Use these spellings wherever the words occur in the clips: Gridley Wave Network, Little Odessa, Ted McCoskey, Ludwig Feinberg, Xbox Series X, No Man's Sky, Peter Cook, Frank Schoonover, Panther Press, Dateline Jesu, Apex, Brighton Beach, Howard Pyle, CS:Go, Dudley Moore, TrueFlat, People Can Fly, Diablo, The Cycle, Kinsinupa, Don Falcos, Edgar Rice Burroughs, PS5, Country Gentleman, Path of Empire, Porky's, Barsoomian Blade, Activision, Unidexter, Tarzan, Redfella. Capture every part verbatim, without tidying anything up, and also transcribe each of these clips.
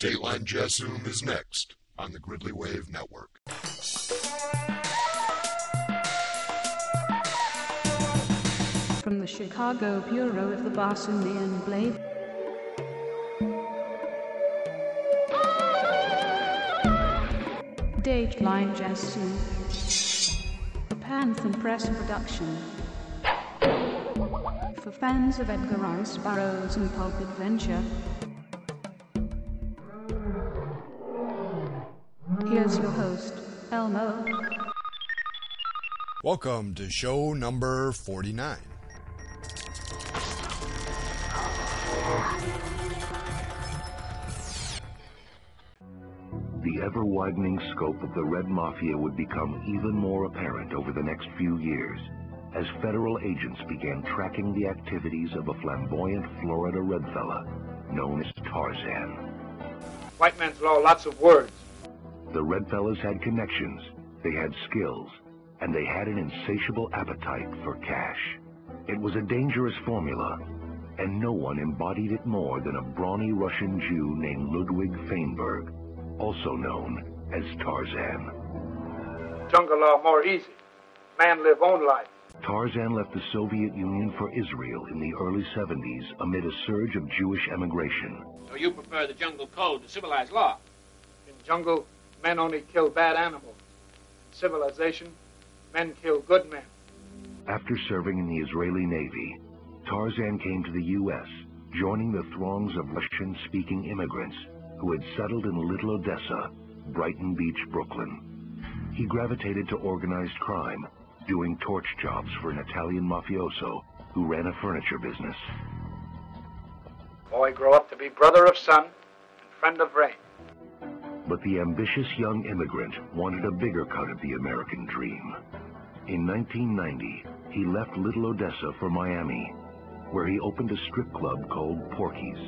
Dateline Jesu is next on the Gridley Wave Network. From the Chicago Bureau of the Barsoomian Blade. Dateline Jesu, a Panther Press production. For fans of Edgar Rice Burroughs and pulp adventure, here's your host, Elmo. Welcome to show number forty-nine. The ever-widening scope of the Red Mafia would become even more apparent over the next few years as federal agents began tracking the activities of a flamboyant Florida Redfella known as Tarzan. White men throw lots of words. The Redfellas had connections, they had skills, and they had an insatiable appetite for cash. It was a dangerous formula, and no one embodied it more than a brawny Russian Jew named Ludwig Feinberg, also known as Tarzan. Jungle law more easy. Man live own life. Tarzan left the Soviet Union for Israel in the early seventies amid a surge of Jewish emigration. So you prefer the jungle code to civilized law? In jungle, men only kill bad animals. In civilization, men kill good men. After serving in the Israeli Navy, Tarzan came to the U S, joining the throngs of Russian-speaking immigrants who had settled in Little Odessa, Brighton Beach, Brooklyn. He gravitated to organized crime, doing torch jobs for an Italian mafioso who ran a furniture business. Boy grew up to be brother of sun and friend of rain. But the ambitious young immigrant wanted a bigger cut of the American dream. In nineteen ninety, he left Little Odessa for Miami, where he opened a strip club called Porky's.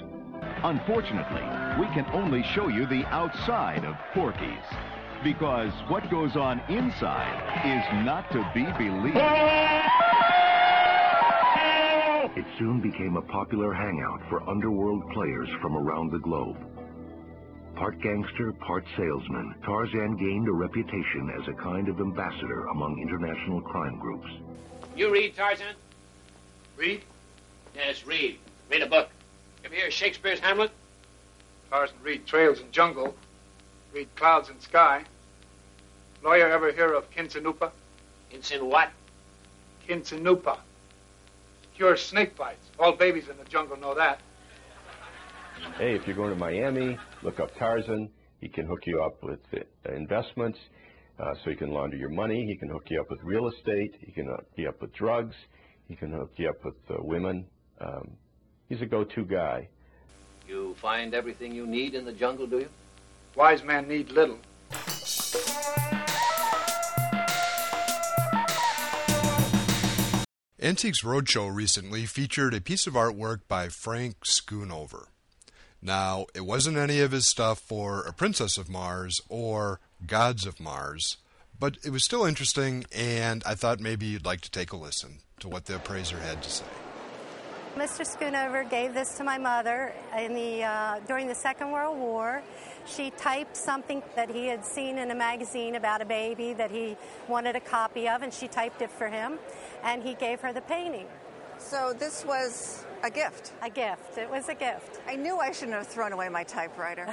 Unfortunately, we can only show you the outside of Porky's, because what goes on inside is not to be believed. It soon became a popular hangout for underworld players from around the globe. Part gangster, part salesman, Tarzan gained a reputation as a kind of ambassador among international crime groups. You read, Tarzan? Read? Yes, read. Read a book. Ever hear Shakespeare's Hamlet? Tarzan read Trails and Jungle. Read Clouds and Sky. Lawyer, ever hear of Kinsinupa? Kinsin what? Kinsinupa. Cures snake bites. All babies in the jungle know that. Hey, if you're going to Miami, look up Tarzan. He can hook you up with investments, uh, so you can launder your money. He can hook you up with real estate. He can hook you up with drugs. He can hook you up with uh, women. Um, he's a go-to guy. You find everything you need in the jungle, do you? Wise men need little. Antiques Roadshow recently featured a piece of artwork by Frank Schoonover. Now, it wasn't any of his stuff for A Princess of Mars or Gods of Mars, but it was still interesting, and I thought maybe you'd like to take a listen to what the appraiser had to say. Mister Schoonover gave this to my mother in the, uh, during the Second World War. She typed something that he had seen in a magazine about a baby that he wanted a copy of, and she typed it for him, and he gave her the painting. So this was a gift? A gift. It was a gift. I knew I shouldn't have thrown away my typewriter.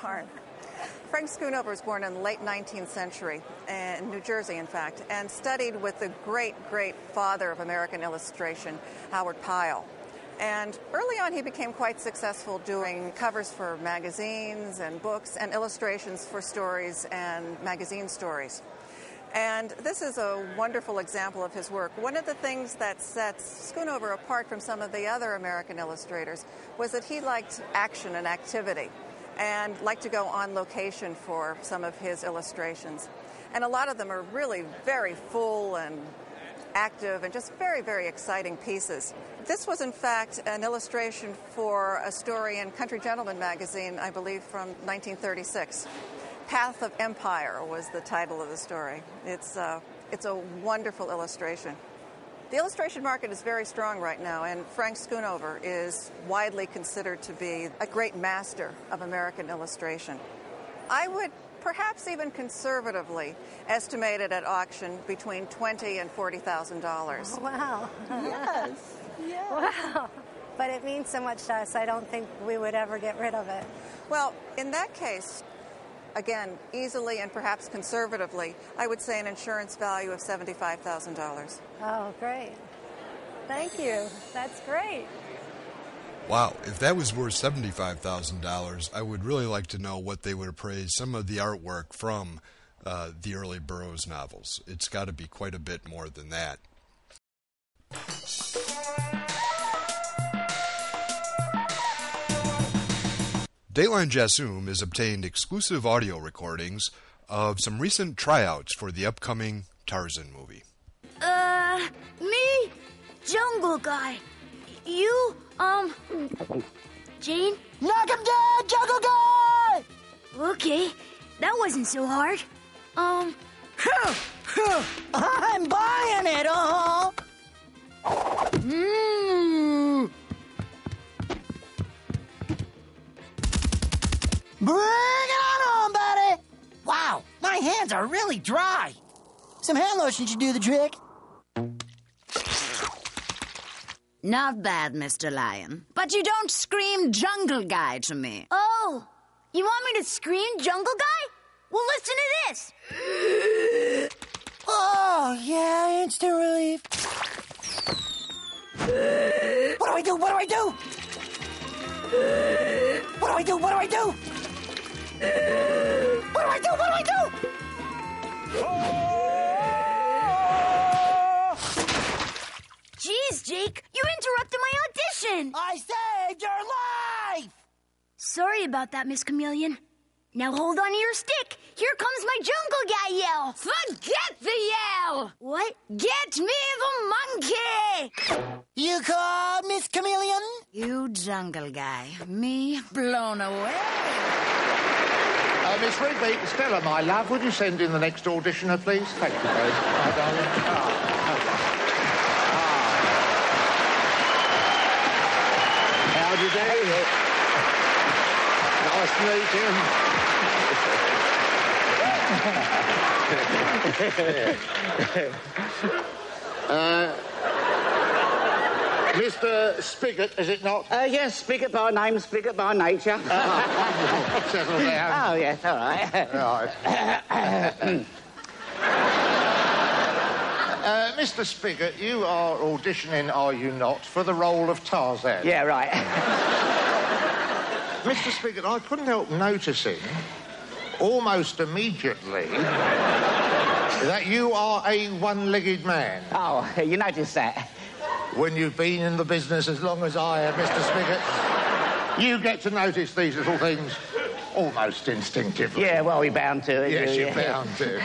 Darn. Frank Schoonover was born in the late nineteenth century, in New Jersey, in fact, and studied with the great, great father of American illustration, Howard Pyle. And early on, he became quite successful doing covers for magazines and books and illustrations for stories and magazine stories. And this is a wonderful example of his work. One of the things that sets Schoonover apart from some of the other American illustrators was that he liked action and activity and liked to go on location for some of his illustrations. And a lot of them are really very full and active and just very, very exciting pieces. This was, in fact, an illustration for a story in Country Gentleman magazine, I believe, from nineteen thirty-six. Path of Empire was the title of the story. It's, uh, it's a wonderful illustration. The illustration market is very strong right now, and Frank Schoonover is widely considered to be a great master of American illustration. I would perhaps even conservatively estimate it at auction between twenty thousand dollars and forty thousand dollars. Oh, wow. Yes. Yes. Wow. But it means so much to us, I don't think we would ever get rid of it. Well, in that case, again, easily and perhaps conservatively, I would say an insurance value of seventy-five thousand dollars. Oh, great. Thank you. That's great. Wow, if that was worth seventy-five thousand dollars, I would really like to know what they would appraise some of the artwork from uh, the early Burroughs novels. It's got to be quite a bit more than that. Dateline Jesu has obtained exclusive audio recordings of some recent tryouts for the upcoming Tarzan movie. Uh, me? Jungle Guy. You, um, Jane? Knock him down, Jungle Guy! Okay, that wasn't so hard. Um, I'm buying it all! Mmm! Bring it on home, buddy! Wow, my hands are really dry. Some hand lotion should do the trick. Not bad, Mister Lion. But you don't scream Jungle Guy to me. Oh, you want me to scream Jungle Guy? Well, listen to this. Oh, yeah, instant relief. What do I do? What do I do? What do I do? What do I do? What do I do? What do I do? Jeez, Jake, you interrupted my audition! I saved your life! Sorry about that, Miss Chameleon. Now hold on to your stick. Here comes my Jungle Guy yell. Forget the yell! What? Get me the monkey! You call Miss Chameleon? You Jungle Guy. Me blown away. Uh, Miss Rigby, Stella, my love, would you send in the next auditioner, please? Thank you, guys. My darling. Ah. How do you do? Nice to meet you. uh, Mister Spigot, is it not? Uh, yes, Spigot by name, Spigot by nature. Uh, oh, settle down. Oh, yes, all right. Right. uh, Mister Spigot, you are auditioning, are you not, for the role of Tarzan? Yeah, right. Mister Spigot, I couldn't help noticing, almost immediately, that you are a one-legged man. Oh, you noticed that? When you've been in the business as long as I have, Mister Spigot, you get to notice these little things almost instinctively. Yeah, well, we're bound to. Yes, you? you're yeah. bound to.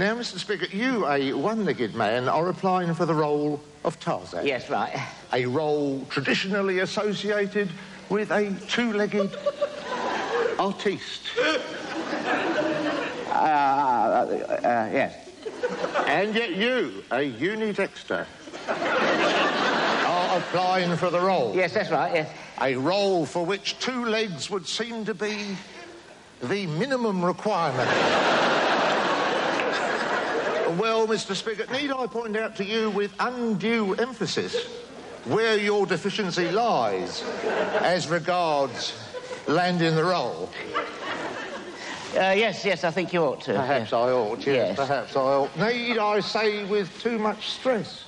Now, Mister Spigot, you, a one-legged man, are applying for the role of Tarzan. Yes, right. A role traditionally associated with a two-legged artiste. Uh, uh, uh, yes. And yet you, a unidexter, are applying for the role. Yes, that's right, yes. A role for which two legs would seem to be the minimum requirement. Well, Mister Spigot, need I point out to you with undue emphasis where your deficiency lies as regards landing the role? Uh, yes, yes, I think you ought to. Perhaps yes. I ought, yes, yes. Perhaps I ought. Need I say with too much stress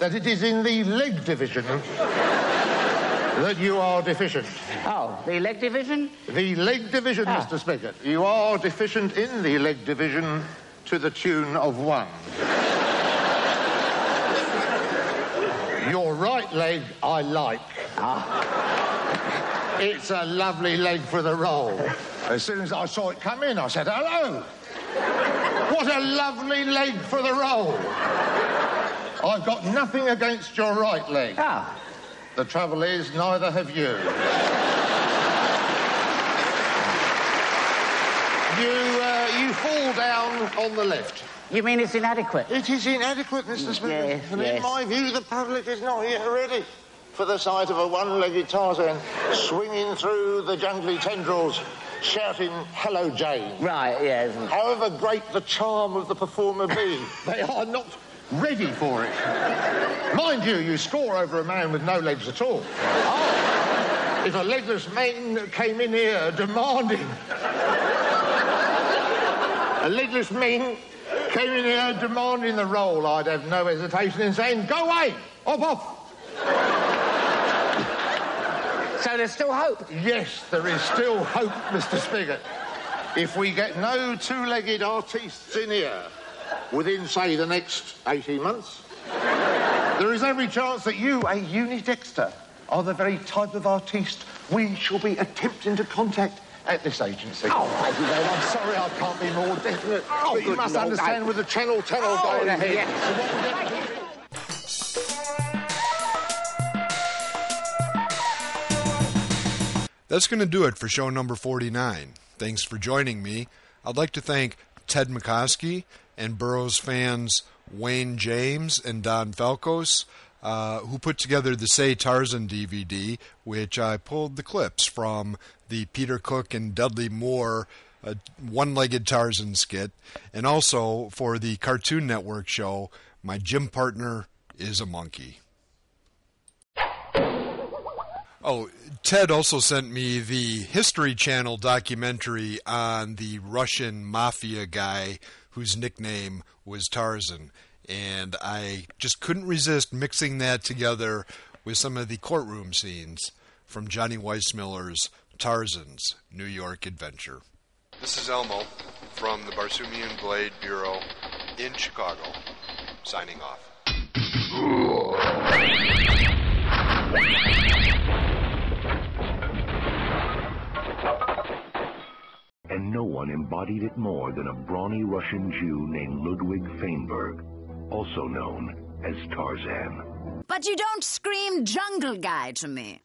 that it is in the leg division that you are deficient. Oh, the leg division? The leg division, ah. Mister Spigot. You are deficient in the leg division to the tune of one. Your right leg I like. Ah. It's a lovely leg for the role. As soon as I saw it come in, I said, hello. What a lovely leg for the role. I've got nothing against your right leg. Ah. The trouble is, neither have you. you, uh, you fall down on the left. You mean it's inadequate? It is inadequate, Mister Smith. Yes, and yes. In my view, the public is not yet ready for the sight of a one-legged Tarzan swinging through the jungly tendrils, shouting, "Hello, Jane." Right, yes. However great the charm of the performer be, they are not ready for it. Mind you, you score over a man with no legs at all. Oh, if a legless man came in here demanding... a legless man came in here demanding the role, I'd have no hesitation in saying, "Go away! Hop off!" So there's still hope? Yes, there is still hope, Mister Spigot. If we get no two-legged artistes in here within, say, the next eighteen months, there is every chance that you, a Unidexter, are the very type of artiste we shall be attempting to contact at this agency. Oh, thank you very much. I'm sorry I can't be more definite. Oh, but you must Lord, understand I... with the Channel ten oh, going ahead. Yes. So what we're gonna... That's going to do it for show number forty-nine. Thanks for joining me. I'd like to thank Ted McCoskey and Burroughs fans Wayne James and Don Falcos, uh, who put together the Say Tarzan D V D, which I pulled the clips from the Peter Cook and Dudley Moore uh, one-legged Tarzan skit, and also for the Cartoon Network show, My Gym Partner is a Monkey. Oh, Ted also sent me the History Channel documentary on the Russian mafia guy whose nickname was Tarzan, and I just couldn't resist mixing that together with some of the courtroom scenes from Johnny Weissmiller's Tarzan's New York Adventure. This is Elmo from the Barsoomian Blade Bureau in Chicago, signing off. And no one embodied it more than a brawny Russian Jew named Ludwig Feinberg, also known as Tarzan. But you don't scream "Jungle Guy" to me.